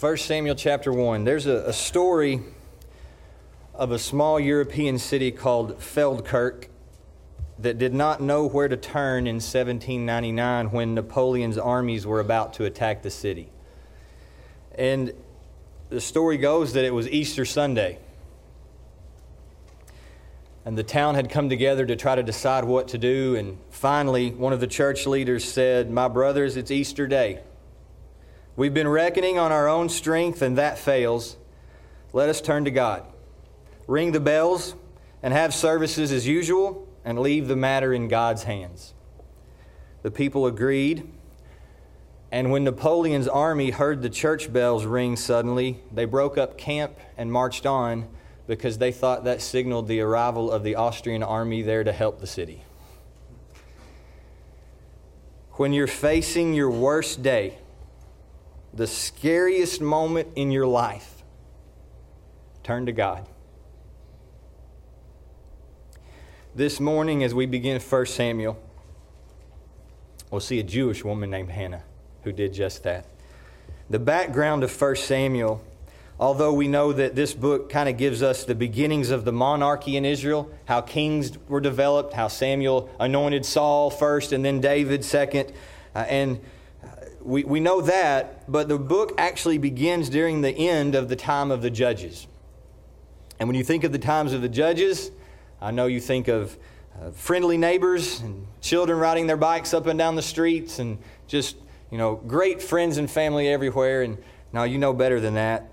1 Samuel chapter 1. There's a story of a small European city called Feldkirk that did not know where to turn in 1799 when Napoleon's armies were about to attack the city. And the story goes that it was Easter Sunday, and the town had come together to try to decide what to do, and finally one of the church leaders said, "My brothers, it's Easter Day. We've been reckoning on our own strength, and that fails. Let us turn to God. Ring the bells and have services as usual, and leave the matter in God's hands." The people agreed, and when Napoleon's army heard the church bells ring suddenly, they broke up camp and marched on, because they thought that signaled the arrival of the Austrian army there to help the city. When you're facing your worst day, the scariest moment in your life, turn to God. This morning, as we begin 1 Samuel, we'll see a Jewish woman named Hannah who did just that. The background of 1 Samuel, although we know that this book kind of gives us the beginnings of the monarchy in Israel, how kings were developed, how Samuel anointed Saul first and then David second, and we know that, but the book actually begins during the end of the time of the judges. And when you think of the times of the judges, I know you think of friendly neighbors and children riding their bikes up and down the streets and just, you know, great friends and family everywhere. And now you know better than that.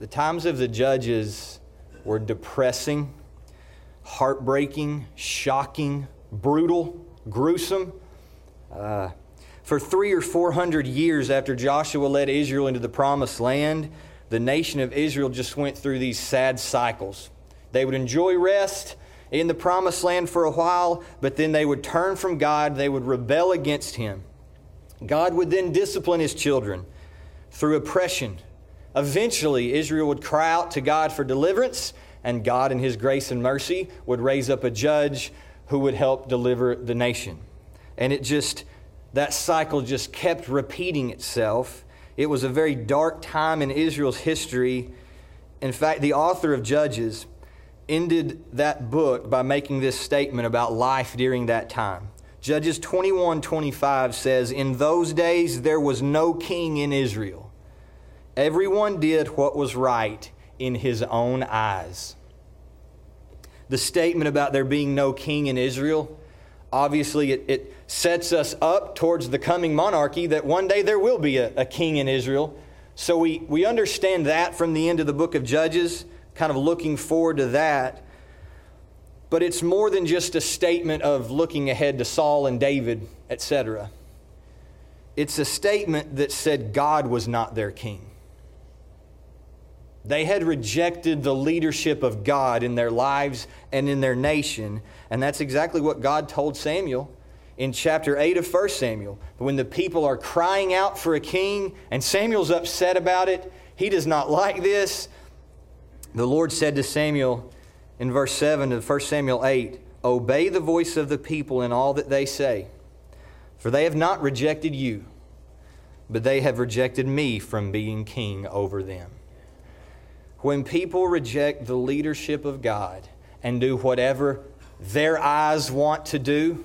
The times of the judges were depressing, heartbreaking, shocking, brutal, gruesome. For 300 or 400 years after Joshua led Israel into the Promised Land, the nation of Israel just went through these sad cycles. They would enjoy rest in the Promised Land for a while, but then they would turn from God. They would rebel against Him. God would then discipline His children through oppression. Eventually, Israel would cry out to God for deliverance, and God, in His grace and mercy, would raise up a judge who would help deliver the nation. And that cycle just kept repeating itself. It was a very dark time in Israel's history. In fact, the author of Judges ended that book by making this statement about life during that time. Judges 21:25 says, "In those days there was no king in Israel. Everyone did what was right in his own eyes." The statement about there being no king in Israel, obviously it sets us up towards the coming monarchy that one day there will be a king in Israel. So we understand that from the end of the book of Judges, kind of looking forward to that. But it's more than just a statement of looking ahead to Saul and David, etc. It's a statement that said God was not their king. They had rejected the leadership of God in their lives and in their nation. And that's exactly what God told Samuel in chapter 8 of 1 Samuel. When the people are crying out for a king and Samuel's upset about it, he does not like this. The Lord said to Samuel in verse 7 of 1 Samuel 8, "Obey the voice of the people in all that they say, for they have not rejected you, but they have rejected me from being king over them." When people reject the leadership of God and do whatever their eyes want to do,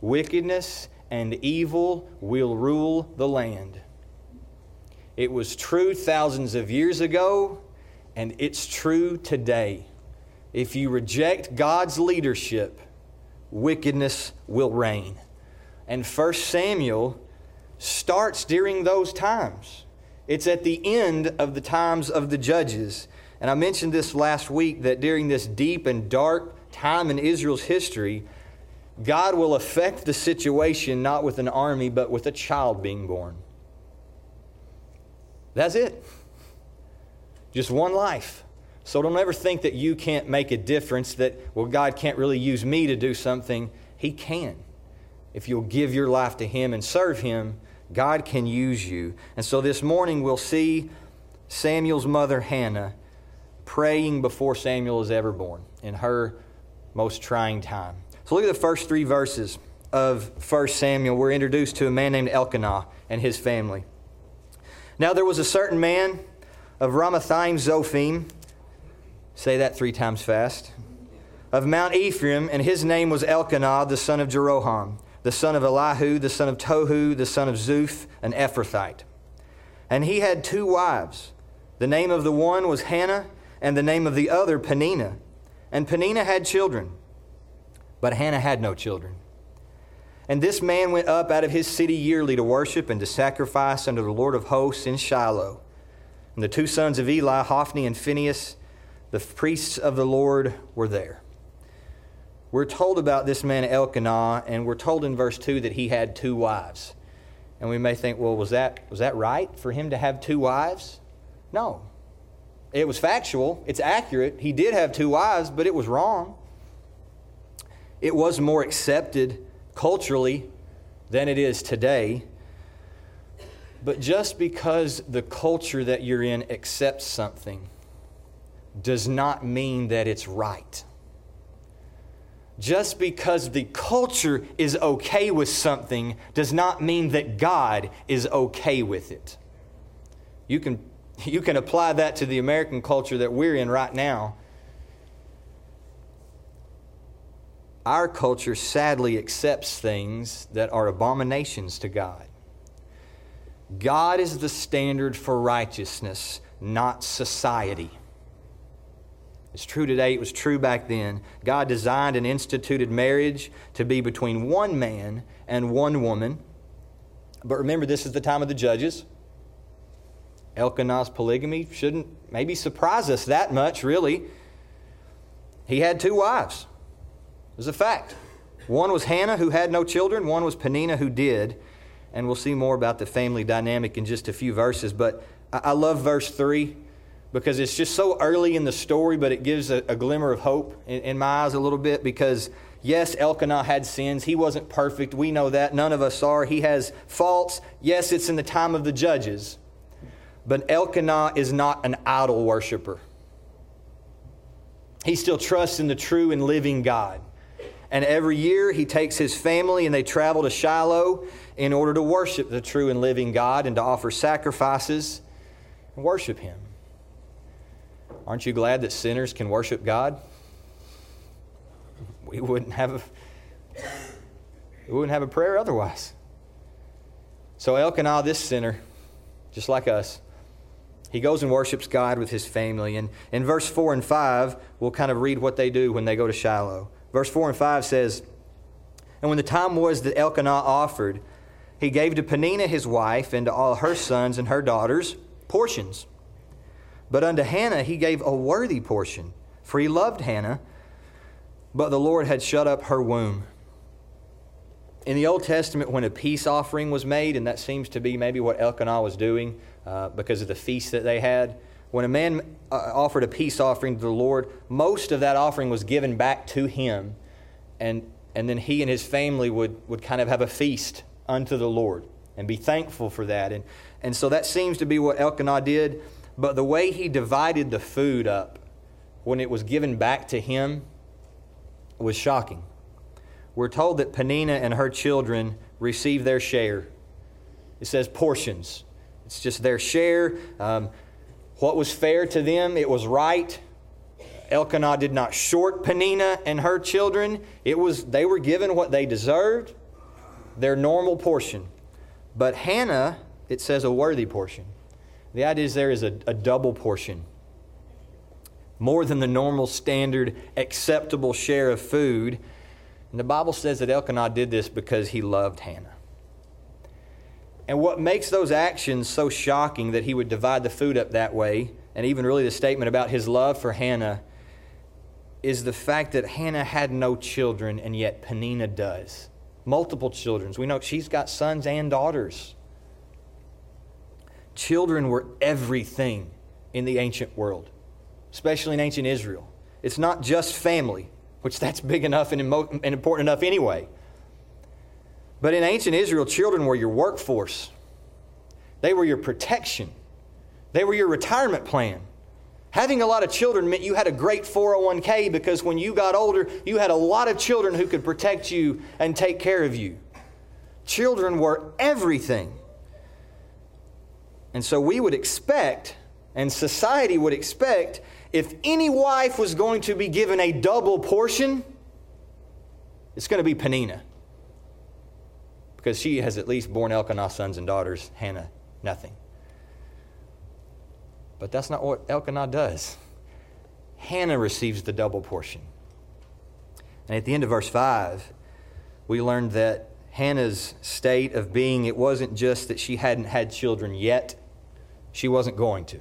wickedness and evil will rule the land. It was true thousands of years ago, and it's true today. If you reject God's leadership, wickedness will reign. And 1 Samuel starts during those times. It's at the end of the times of the judges. And I mentioned this last week, that during this deep and dark time in Israel's history, God will affect the situation not with an army, but with a child being born. That's it. Just one life. So don't ever think that you can't make a difference, that, well, God can't really use me to do something. He can. If you'll give your life to Him and serve Him, God can use you. And so this morning we'll see Samuel's mother, Hannah, praying before Samuel is ever born in her most trying time. So look at the first three verses of 1 Samuel. We're introduced to a man named Elkanah and his family. Now there was a certain man of Ramathaim Zophim, say that 3 times fast, of Mount Ephraim, and his name was Elkanah, the son of Jeroham, the son of Elihu, the son of Tohu, the son of Zuth, an Ephrathite. And he had 2 wives. The name of the one was Hannah, and the name of the other Peninnah. And Peninnah had children, but Hannah had no children. And this man went up out of his city yearly to worship and to sacrifice unto the Lord of hosts in Shiloh. And the 2 sons of Eli, Hophni and Phinehas, the priests of the Lord, were there. We're told about this man Elkanah, and we're told in verse 2 that he had 2 wives. And we may think, well, was that right for him to have 2 wives? No. It was factual. It's accurate. He did have 2 wives, but it was wrong. It was more accepted culturally than it is today. But just because the culture that you're in accepts something does not mean that it's right. Just because the culture is okay with something does not mean that God is okay with it. You can apply that to the American culture that we're in right now. Our culture sadly accepts things that are abominations to God. God is the standard for righteousness, not society. It's true today, it was true back then. God designed and instituted marriage to be between one man and one woman. But remember, this is the time of the judges. Elkanah's polygamy shouldn't maybe surprise us that much, really. He had 2 wives. It was a fact. One was Hannah, who had no children. One was Peninnah, who did. And we'll see more about the family dynamic in just a few verses. But I love verse 3 because it's just so early in the story, but it gives a glimmer of hope in my eyes a little bit because, yes, Elkanah had sins. He wasn't perfect. We know that. None of us are. He has faults. Yes, it's in the time of the judges. But Elkanah is not an idol worshiper. He still trusts in the true and living God. And every year he takes his family and they travel to Shiloh in order to worship the true and living God and to offer sacrifices and worship Him. Aren't you glad that sinners can worship God? We wouldn't have a prayer otherwise. So Elkanah, this sinner, just like us, he goes and worships God with his family. And in verse 4 and 5, we'll kind of read what they do when they go to Shiloh. Verse 4 and 5 says, And when the time was that Elkanah offered, he gave to Peninnah his wife and to all her sons and her daughters portions. But unto Hannah he gave a worthy portion, for he loved Hannah, but the Lord had shut up her womb. In the Old Testament, when a peace offering was made, and that seems to be maybe what Elkanah was doing because of the feast that they had, when a man offered a peace offering to the Lord, most of that offering was given back to him. And then he and his family would kind of have a feast unto the Lord and be thankful for that. And so that seems to be what Elkanah did. But the way he divided the food up when it was given back to him was shocking. We're told that Peninnah and her children received their share. It says portions. It's just their share. What was fair to them, it was right. Elkanah did not short Peninnah and her children. They were given what they deserved, their normal portion. But Hannah, it says a worthy portion. The idea is there is a double portion. More than the normal standard acceptable share of food. And the Bible says that Elkanah did this because he loved Hannah. And what makes those actions so shocking that he would divide the food up that way, and even really the statement about his love for Hannah, is the fact that Hannah had no children, and yet Peninnah does. Multiple children. We know she's got sons and daughters. Children were everything in the ancient world, especially in ancient Israel. It's not just family, which that's big enough and important enough anyway. But in ancient Israel, children were your workforce. They were your protection. They were your retirement plan. Having a lot of children meant you had a great 401k because when you got older, you had a lot of children who could protect you and take care of you. Children were everything. And so we would expect, and society would expect, if any wife was going to be given a double portion, it's going to be Peninnah. Because she has at least borne Elkanah sons and daughters, Hannah, nothing. But that's not what Elkanah does. Hannah receives the double portion. And at the end of verse 5, we learned that Hannah's state of being, it wasn't just that she hadn't had children yet. She wasn't going to.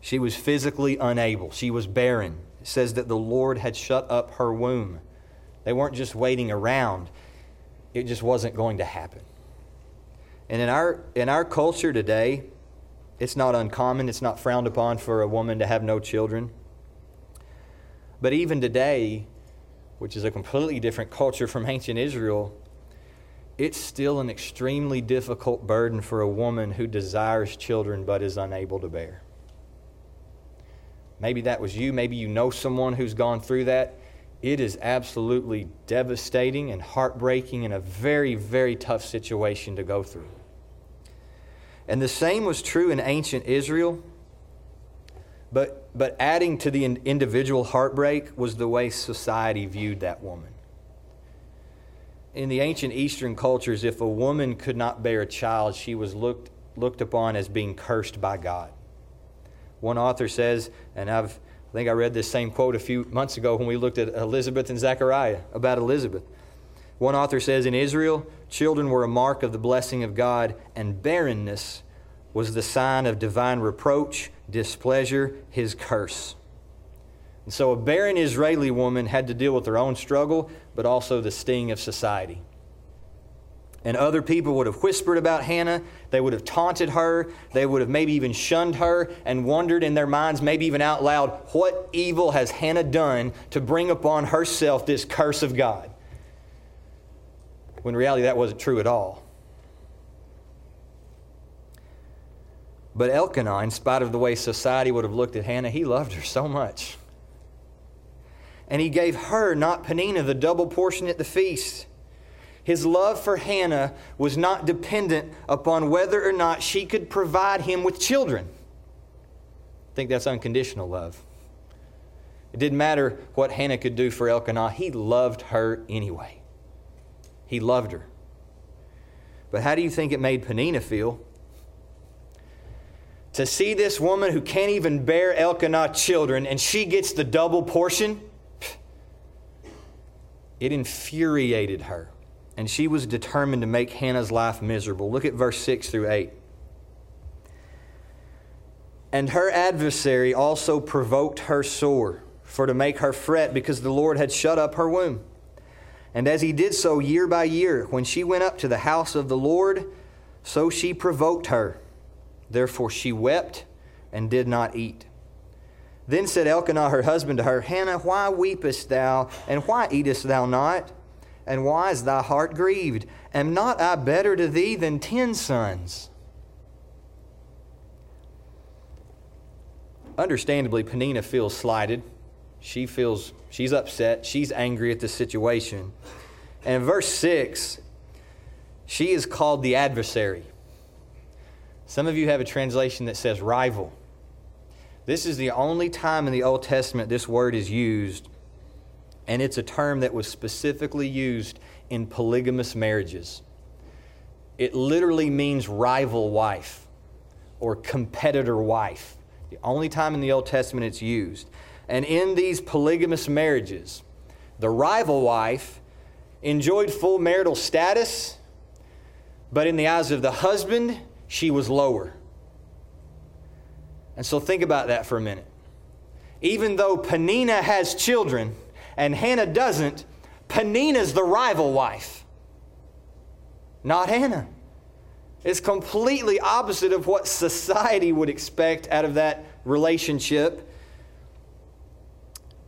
She was physically unable. She was barren. It says that the Lord had shut up her womb. They weren't just waiting around. It just wasn't going to happen. And in our culture today, it's not uncommon, it's not frowned upon for a woman to have no children. But even today, which is a completely different culture from ancient Israel, it's still an extremely difficult burden for a woman who desires children but is unable to bear. Maybe that was you. Maybe you know someone who's gone through that. It is absolutely devastating and heartbreaking and a very, very tough situation to go through. And the same was true in ancient Israel. But adding to the individual heartbreak was the way society viewed that woman. In the ancient Eastern cultures, if a woman could not bear a child, she was looked upon as being cursed by God. One author says, and I think I read this same quote a few months ago when we looked at Elizabeth and Zechariah, about Elizabeth. One author says, in Israel, children were a mark of the blessing of God, and barrenness was the sign of divine reproach, displeasure, his curse. And so a barren Israeli woman had to deal with her own struggle, but also the sting of society. And other people would have whispered about Hannah. They would have taunted her. They would have maybe even shunned her and wondered in their minds, maybe even out loud, what evil has Hannah done to bring upon herself this curse of God? When in reality, that wasn't true at all. But Elkanah, in spite of the way society would have looked at Hannah, he loved her so much. And he gave her, not Peninnah, the double portion at the feast. His love for Hannah was not dependent upon whether or not she could provide him with children. I think that's unconditional love. It didn't matter what Hannah could do for Elkanah. He loved her anyway. He loved her. But how do you think it made Peninnah feel? To see this woman who can't even bear Elkanah children and she gets the double portion? It infuriated her, and she was determined to make Hannah's life miserable. Look at verse 6 through 8. And her adversary also provoked her sore, for to make her fret, because the Lord had shut up her womb. And as he did so year by year, when she went up to the house of the Lord, so she provoked her. Therefore she wept and did not eat. Then said Elkanah her husband to her, Hannah, why weepest thou, and why eatest thou not? And why is thy heart grieved? Am not I better to thee than 10 sons? Understandably, Peninnah feels slighted. She feels she's upset. She's angry at the situation. And in verse 6, she is called the adversary. Some of you have a translation that says rival. This is the only time in the Old Testament this word is used, and it's a term that was specifically used in polygamous marriages. It literally means rival wife or competitor wife. The only time in the Old Testament it's used. And in these polygamous marriages, the rival wife enjoyed full marital status, but in the eyes of the husband, she was lower. And so think about that for a minute. Even though Peninnah has children and Hannah doesn't, Peninnah's the rival wife, not Hannah. It's completely opposite of what society would expect out of that relationship.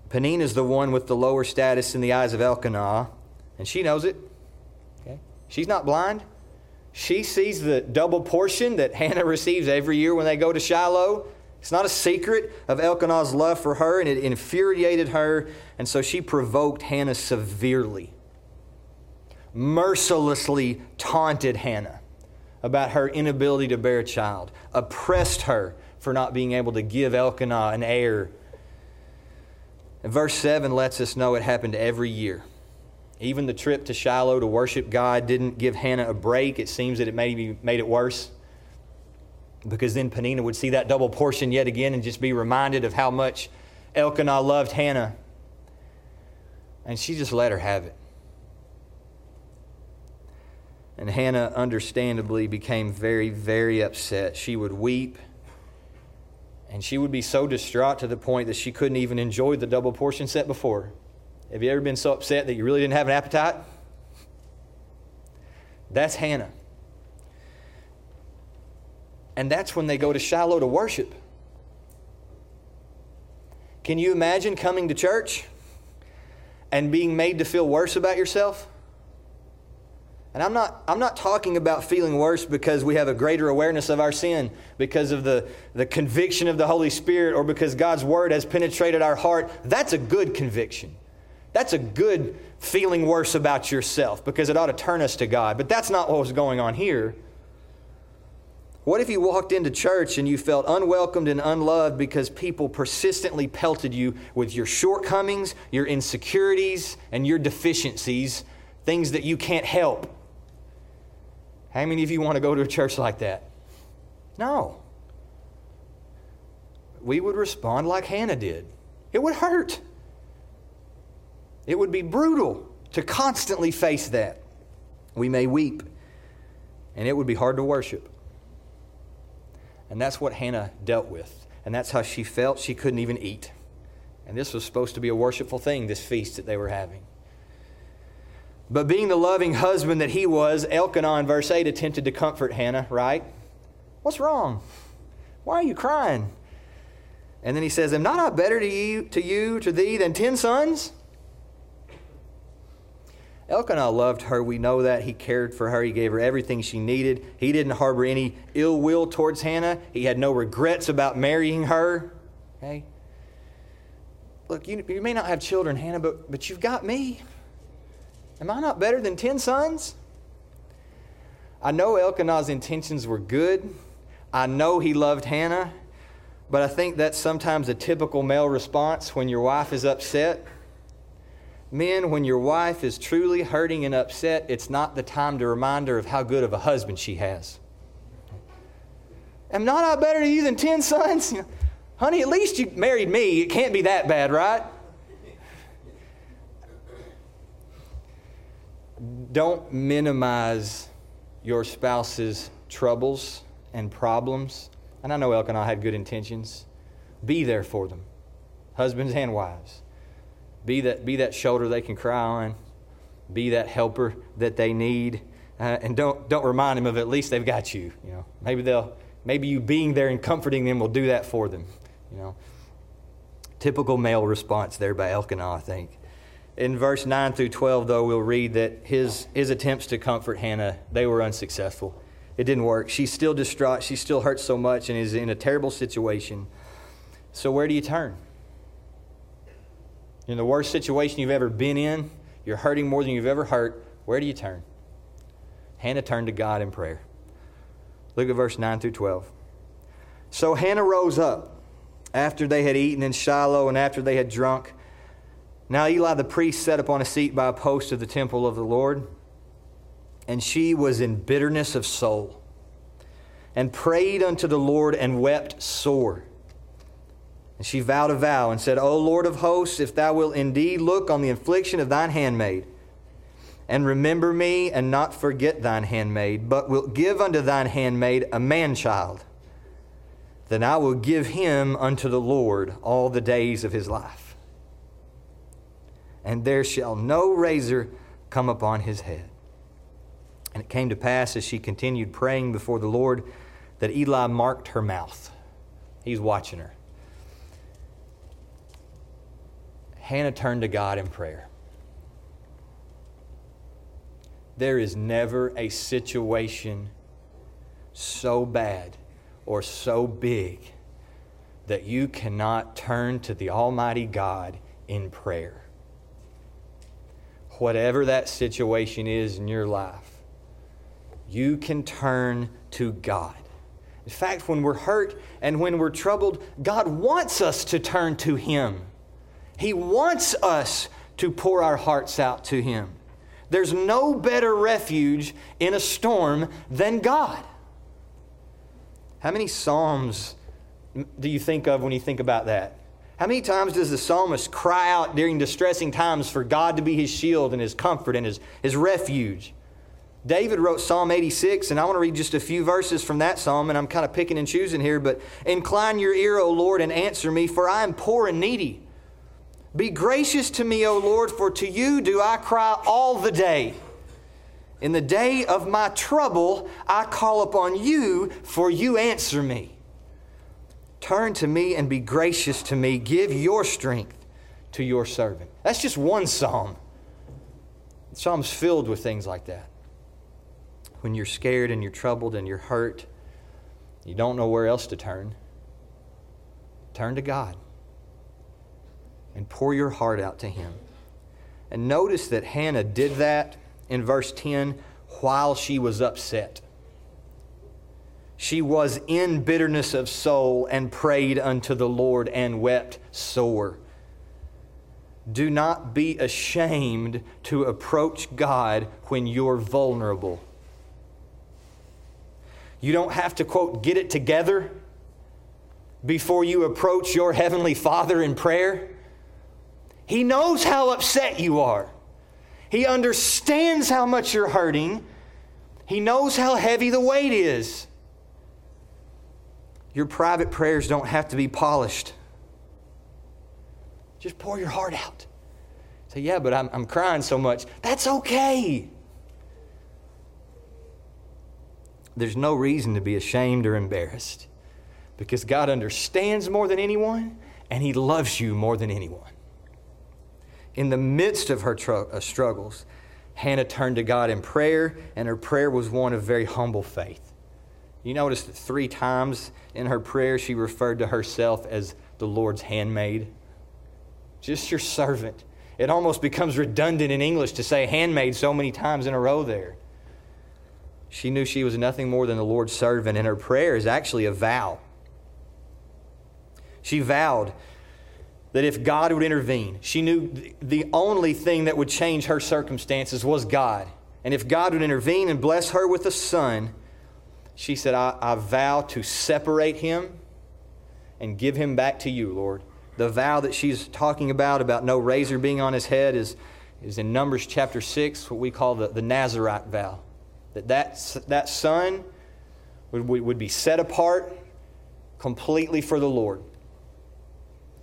Peninnah's the one with the lower status in the eyes of Elkanah, and she knows it. Okay? She's not blind. She sees the double portion that Hannah receives every year when they go to Shiloh. It's not a secret of Elkanah's love for her, and it infuriated her, and so she provoked Hannah severely, mercilessly taunted Hannah about her inability to bear a child, oppressed her for not being able to give Elkanah an heir. And verse 7 lets us know it happened every year. Even the trip to Shiloh to worship God didn't give Hannah a break. It seems that it maybe made it worse, because then Peninnah would see that double portion yet again and just be reminded of how much Elkanah loved Hannah. And she just let her have it. And Hannah understandably became very, very upset. She would weep, and she would be so distraught to the point that she couldn't even enjoy the double portion set before. Have you ever been so upset that you really didn't have an appetite? That's Hannah. And that's when they go to Shiloh to worship. Can you imagine coming to church and being made to feel worse about yourself? And I'm not talking about feeling worse because we have a greater awareness of our sin, because of the conviction of the Holy Spirit, or because God's Word has penetrated our heart. That's a good conviction. That's a good feeling worse about yourself, because it ought to turn us to God. But that's not what was going on here. What if you walked into church and you felt unwelcomed and unloved because people persistently pelted you with your shortcomings, your insecurities, and your deficiencies, things that you can't help? How many of you want to go to a church like that? No. We would respond like Hannah did. It would hurt. It would be brutal to constantly face that. We may weep, and it would be hard to worship. And that's what Hannah dealt with. And that's how she felt. She couldn't even eat. And this was supposed to be a worshipful thing, this feast that they were having. But being the loving husband that he was, Elkanah in verse 8 attempted to comfort Hannah, right? What's wrong? Why are you crying? And then he says, am not I better to thee than 10 sons? Elkanah loved her. We know that. He cared for her. He gave her everything she needed. He didn't harbor any ill will towards Hannah. He had no regrets about marrying her. Okay? Look, you may not have children, Hannah, but you've got me. Am I not better than 10 sons? I know Elkanah's intentions were good. I know he loved Hannah. But I think that's sometimes a typical male response when your wife is upset. Men, when your wife is truly hurting and upset, it's not the time to remind her of how good of a husband she has. Am not I better to you than 10 sons? Honey, at least you married me. It can't be that bad, right? Don't minimize your spouse's troubles and problems. And I know Elkanah had good intentions. Be there for them, husbands and wives. Be that shoulder they can cry on. Be that helper that they need. And don't remind them of at least they've got you. You know, maybe you being there and comforting them will do that for them. You know, typical male response there by Elkanah, I think. In verse 9 through 12, though, we'll read that his attempts to comfort Hannah, they were unsuccessful. It didn't work. She's still distraught. She still hurts so much and is in a terrible situation. So where do you turn? In the worst situation you've ever been in, you're hurting more than you've ever hurt, where do you turn? Hannah turned to God in prayer. Look at verse 9 through 12. So Hannah rose up after they had eaten in Shiloh and after they had drunk. Now Eli the priest sat upon a seat by a post of the temple of the Lord, and she was in bitterness of soul, and prayed unto the Lord and wept sore. And she vowed a vow and said, O Lord of hosts, if thou wilt indeed look on the affliction of thine handmaid, and remember me, and not forget thine handmaid, but wilt give unto thine handmaid a man-child, then I will give him unto the Lord all the days of his life. And there shall no razor come upon his head. And it came to pass, as she continued praying before the Lord, that Eli marked her mouth. He's watching her. Hannah turned to God in prayer. There is never a situation so bad or so big that you cannot turn to the Almighty God in prayer. Whatever that situation is in your life, you can turn to God. In fact, when we're hurt and when we're troubled, God wants us to turn to Him. He wants us to pour our hearts out to Him. There's no better refuge in a storm than God. How many Psalms do you think of when you think about that? How many times does the psalmist cry out during distressing times for God to be his shield and his comfort and his refuge? David wrote Psalm 86, and I want to read just a few verses from that psalm, and I'm kind of picking and choosing here, but incline your ear, O Lord, and answer me, for I am poor and needy. Be gracious to me, O Lord, for to you do I cry all the day. In the day of my trouble, I call upon you, for you answer me. Turn to me and be gracious to me. Give your strength to your servant. That's just one psalm. The psalm's filled with things like that. When you're scared and you're troubled and you're hurt, you don't know where else to turn. Turn to God and pour your heart out to Him. And notice that Hannah did that in verse 10 while she was upset. She was in bitterness of soul and prayed unto the Lord and wept sore. Do not be ashamed to approach God when you're vulnerable. You don't have to, quote, get it together before you approach your Heavenly Father in prayer. He knows how upset you are. He understands how much you're hurting. He knows how heavy the weight is. Your private prayers don't have to be polished. Just pour your heart out. Say, yeah, but I'm crying so much. That's okay. There's no reason to be ashamed or embarrassed because God understands more than anyone and He loves you more than anyone. In the midst of her struggles, Hannah turned to God in prayer, and her prayer was one of very humble faith. You notice that 3 times in her prayer she referred to herself as the Lord's handmaid. Just your servant. It almost becomes redundant in English to say handmaid so many times in a row there. She knew she was nothing more than the Lord's servant, and her prayer is actually a vow. She vowed that if God would intervene, she knew the only thing that would change her circumstances was God. And if God would intervene and bless her with a son, she said, I vow to separate him and give him back to you, Lord. The vow that she's talking about no razor being on his head, is in Numbers chapter 6, what we call the Nazirite vow. That son would be set apart completely for the Lord.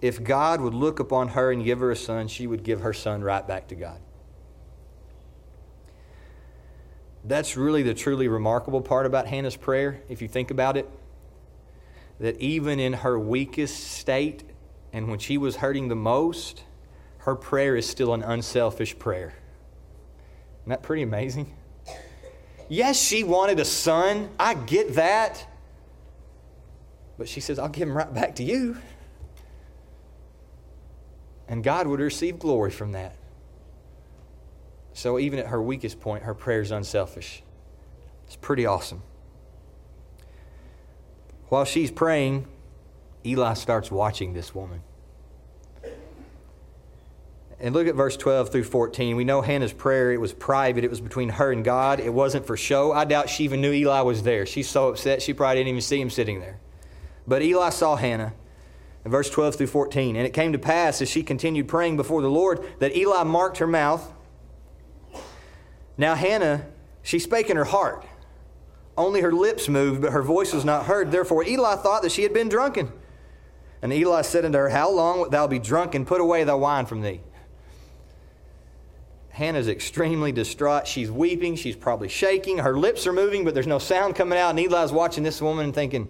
If God would look upon her and give her a son, she would give her son right back to God. That's really the truly remarkable part about Hannah's prayer, if you think about it. That even in her weakest state, and when she was hurting the most, her prayer is still an unselfish prayer. Isn't that pretty amazing? Yes, she wanted a son. I get that. But she says, I'll give him right back to you. And God would receive glory from that. So even at her weakest point, her prayer is unselfish. It's pretty awesome. While she's praying, Eli starts watching this woman. And look at verse 12 through 14. We know Hannah's prayer, it was private. It was between her and God. It wasn't for show. I doubt she even knew Eli was there. She's so upset, she probably didn't even see him sitting there. But Eli saw Hannah. In verse 12 through 14, and it came to pass as she continued praying before the Lord that Eli marked her mouth. Now Hannah, she spake in her heart. Only her lips moved, but her voice was not heard. Therefore Eli thought that she had been drunken. And Eli said unto her, How long wilt thou be drunken? Put away thy wine from thee. Hannah's extremely distraught. She's weeping. She's probably shaking. Her lips are moving, but there's no sound coming out. And Eli's watching this woman and thinking,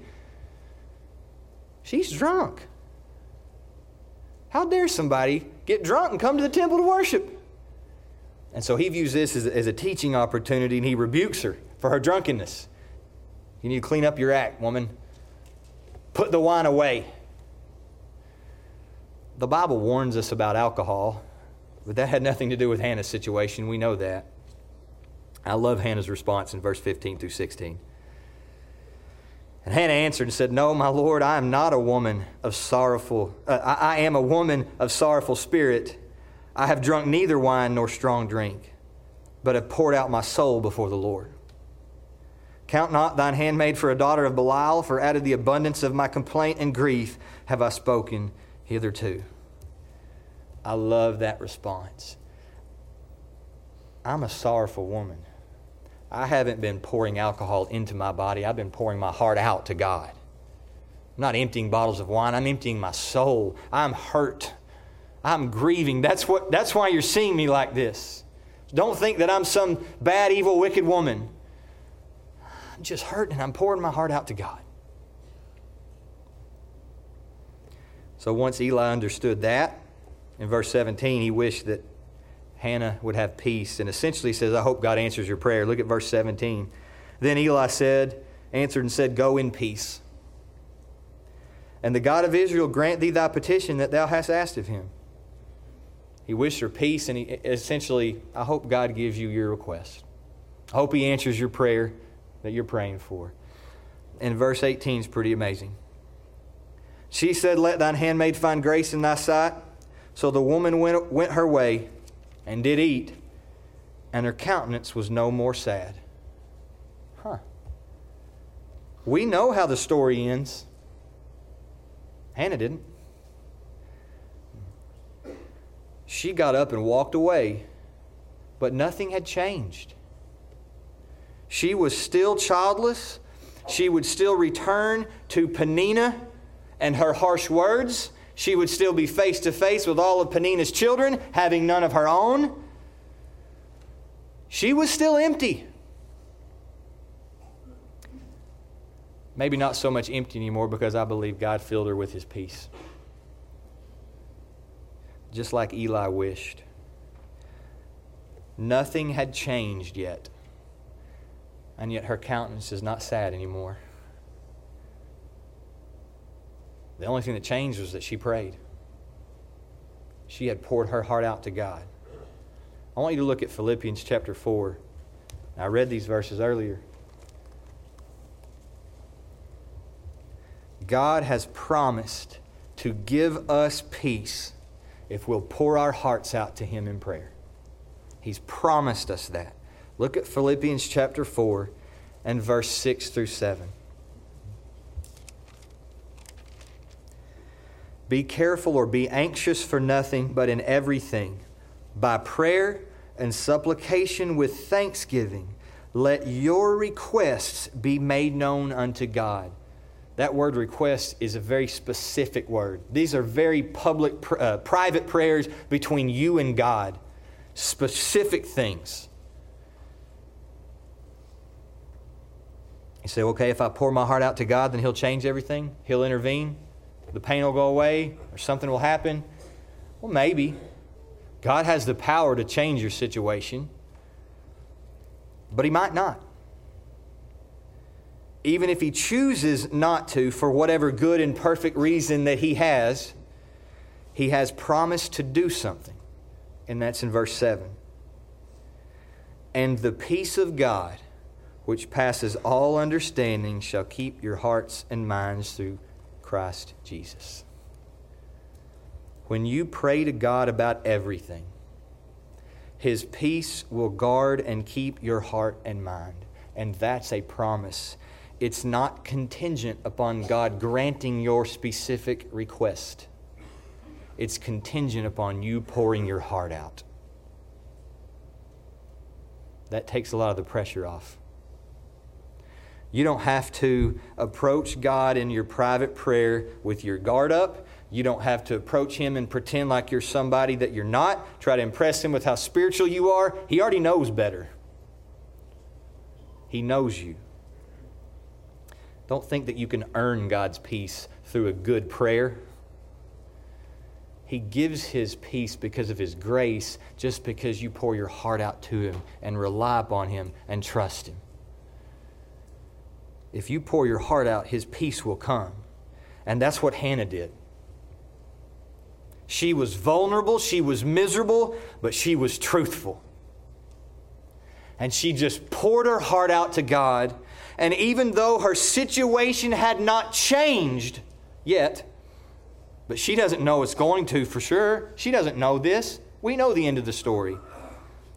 she's drunk. How dare somebody get drunk and come to the temple to worship? And so he views this as a teaching opportunity, and he rebukes her for her drunkenness. You need to clean up your act, woman. Put the wine away. The Bible warns us about alcohol, but that had nothing to do with Hannah's situation. We know that. I love Hannah's response in verse 15 through 16. And Hannah answered and said, No, my Lord, I am not a woman of sorrowful. I am a woman of sorrowful spirit. I have drunk neither wine nor strong drink, but have poured out my soul before the Lord. Count not thine handmaid for a daughter of Belial, for out of the abundance of my complaint and grief have I spoken hitherto. I love that response. I'm a sorrowful woman. I haven't been pouring alcohol into my body. I've been pouring my heart out to God. I'm not emptying bottles of wine. I'm emptying my soul. I'm hurt. I'm grieving. That's why you're seeing me like this. Don't think that I'm some bad, evil, wicked woman. I'm just hurt and I'm pouring my heart out to God. So once Eli understood that, in verse 17, he wished that Hannah would have peace, and essentially says, I hope God answers your prayer. Look at verse 17. Then Eli answered and said, Go in peace. And the God of Israel grant thee thy petition that thou hast asked of him. He wished her peace, and he essentially, I hope God gives you your request. I hope he answers your prayer that you're praying for. And verse 18 is pretty amazing. She said, Let thine handmaid find grace in thy sight. So the woman went her way, and did eat, and her countenance was no more sad. We know how the story ends. Hannah didn't. She got up and walked away, but nothing had changed. She was still childless. She would still return to Peninnah and her harsh words. She would still be face to face with all of Peninnah's children, having none of her own. She was still empty. Maybe not so much empty anymore, because I believe God filled her with his peace. Just like Eli wished. Nothing had changed yet. And yet her countenance is not sad anymore. The only thing that changed was that she prayed. She had poured her heart out to God. I want you to look at Philippians chapter 4. I read these verses earlier. God has promised to give us peace if we'll pour our hearts out to Him in prayer. He's promised us that. Look at Philippians chapter 4 and verse 6 through 7. Be careful or be anxious for nothing, but in everything, by prayer and supplication with thanksgiving, let your requests be made known unto God. That word request is a very specific word. These are very private prayers between you and God. Specific things. You say, okay, if I pour my heart out to God, then He'll change everything? He'll intervene? The pain will go away, or something will happen. Well, maybe. God has the power to change your situation, but He might not. Even if He chooses not to, for whatever good and perfect reason that He has promised to do something. And that's in verse 7. And the peace of God, which passes all understanding, shall keep your hearts and minds through Christ Jesus. When you pray to God about everything, His peace will guard and keep your heart and mind. And that's a promise. It's not contingent upon God granting your specific request. It's contingent upon you pouring your heart out. That takes a lot of the pressure off. You don't have to approach God in your private prayer with your guard up. You don't have to approach Him and pretend like you're somebody that you're not. Try to impress Him with how spiritual you are. He already knows better. He knows you. Don't think that you can earn God's peace through a good prayer. He gives His peace because of His grace, just because you pour your heart out to Him and rely upon Him and trust Him. If you pour your heart out, His peace will come. And that's what Hannah did. She was vulnerable, she was miserable, but she was truthful. And she just poured her heart out to God, And even though her situation had not changed yet, but she doesn't know it's going to for sure. She doesn't know this. We know the end of the story.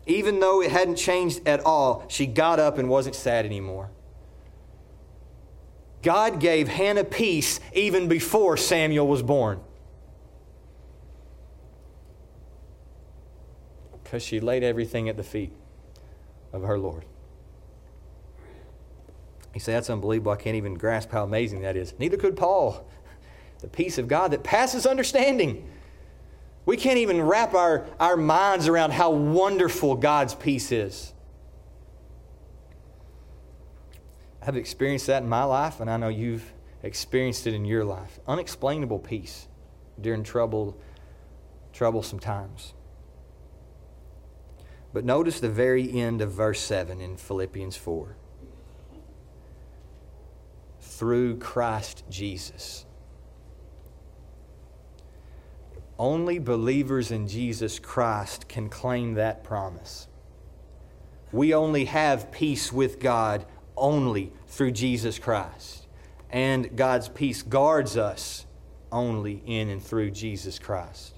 Even though it hadn't changed at all, she got up and wasn't sad anymore. God gave Hannah peace even before Samuel was born, because she laid everything at the feet of her Lord. You say, that's unbelievable. I can't even grasp how amazing that is. Neither could Paul. The peace of God that passes understanding. We can't even wrap our minds around how wonderful God's peace is. I've experienced that in my life, and I know you've experienced it in your life. Unexplainable peace during troublesome times. But notice the very end of verse 7 in Philippians 4. Through Christ Jesus. Only believers in Jesus Christ can claim that promise. We only have peace with God only through Jesus Christ. And God's peace guards us only in and through Jesus Christ.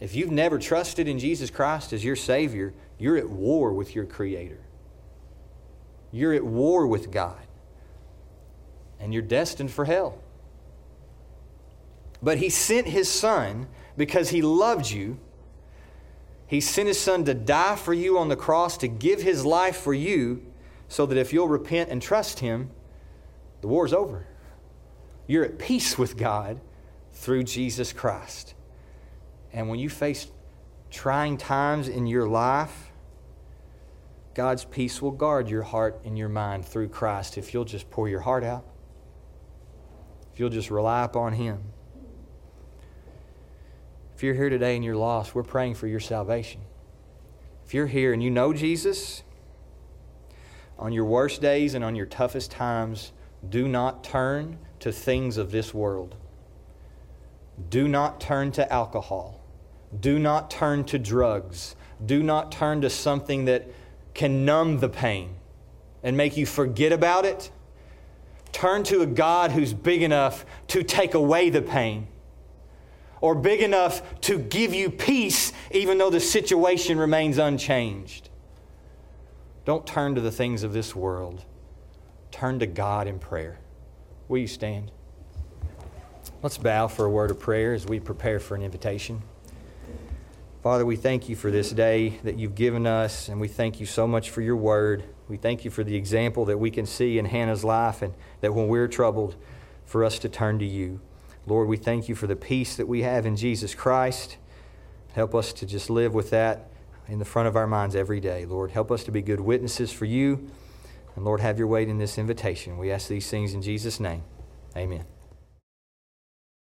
If you've never trusted in Jesus Christ as your Savior, you're at war with your Creator. You're at war with God. And you're destined for hell. But He sent His Son because He loved you. He sent His Son to die for you on the cross, to give His life for you, so that if you'll repent and trust Him, the war's over. You're at peace with God through Jesus Christ. And when you face trying times in your life, God's peace will guard your heart and your mind through Christ if you'll just pour your heart out, if you'll just rely upon Him. If you're here today and you're lost, we're praying for your salvation. If you're here and you know Jesus, on your worst days and on your toughest times, do not turn to things of this world. Do not turn to alcohol. Do not turn to drugs. Do not turn to something that can numb the pain and make you forget about it. Turn to a God who's big enough to take away the pain, or big enough to give you peace even though the situation remains unchanged. Don't turn to the things of this world. Turn to God in prayer. Will you stand? Let's bow for a word of prayer as we prepare for an invitation. Father, we thank You for this day that You've given us, and we thank You so much for Your word. We thank You for the example that we can see in Hannah's life, and that when we're troubled, for us to turn to You. Lord, we thank You for the peace that we have in Jesus Christ. Help us to just live with that in the front of our minds every day. Lord, help us to be good witnesses for You. And Lord, have Your way in this invitation. We ask these things in Jesus' name. Amen.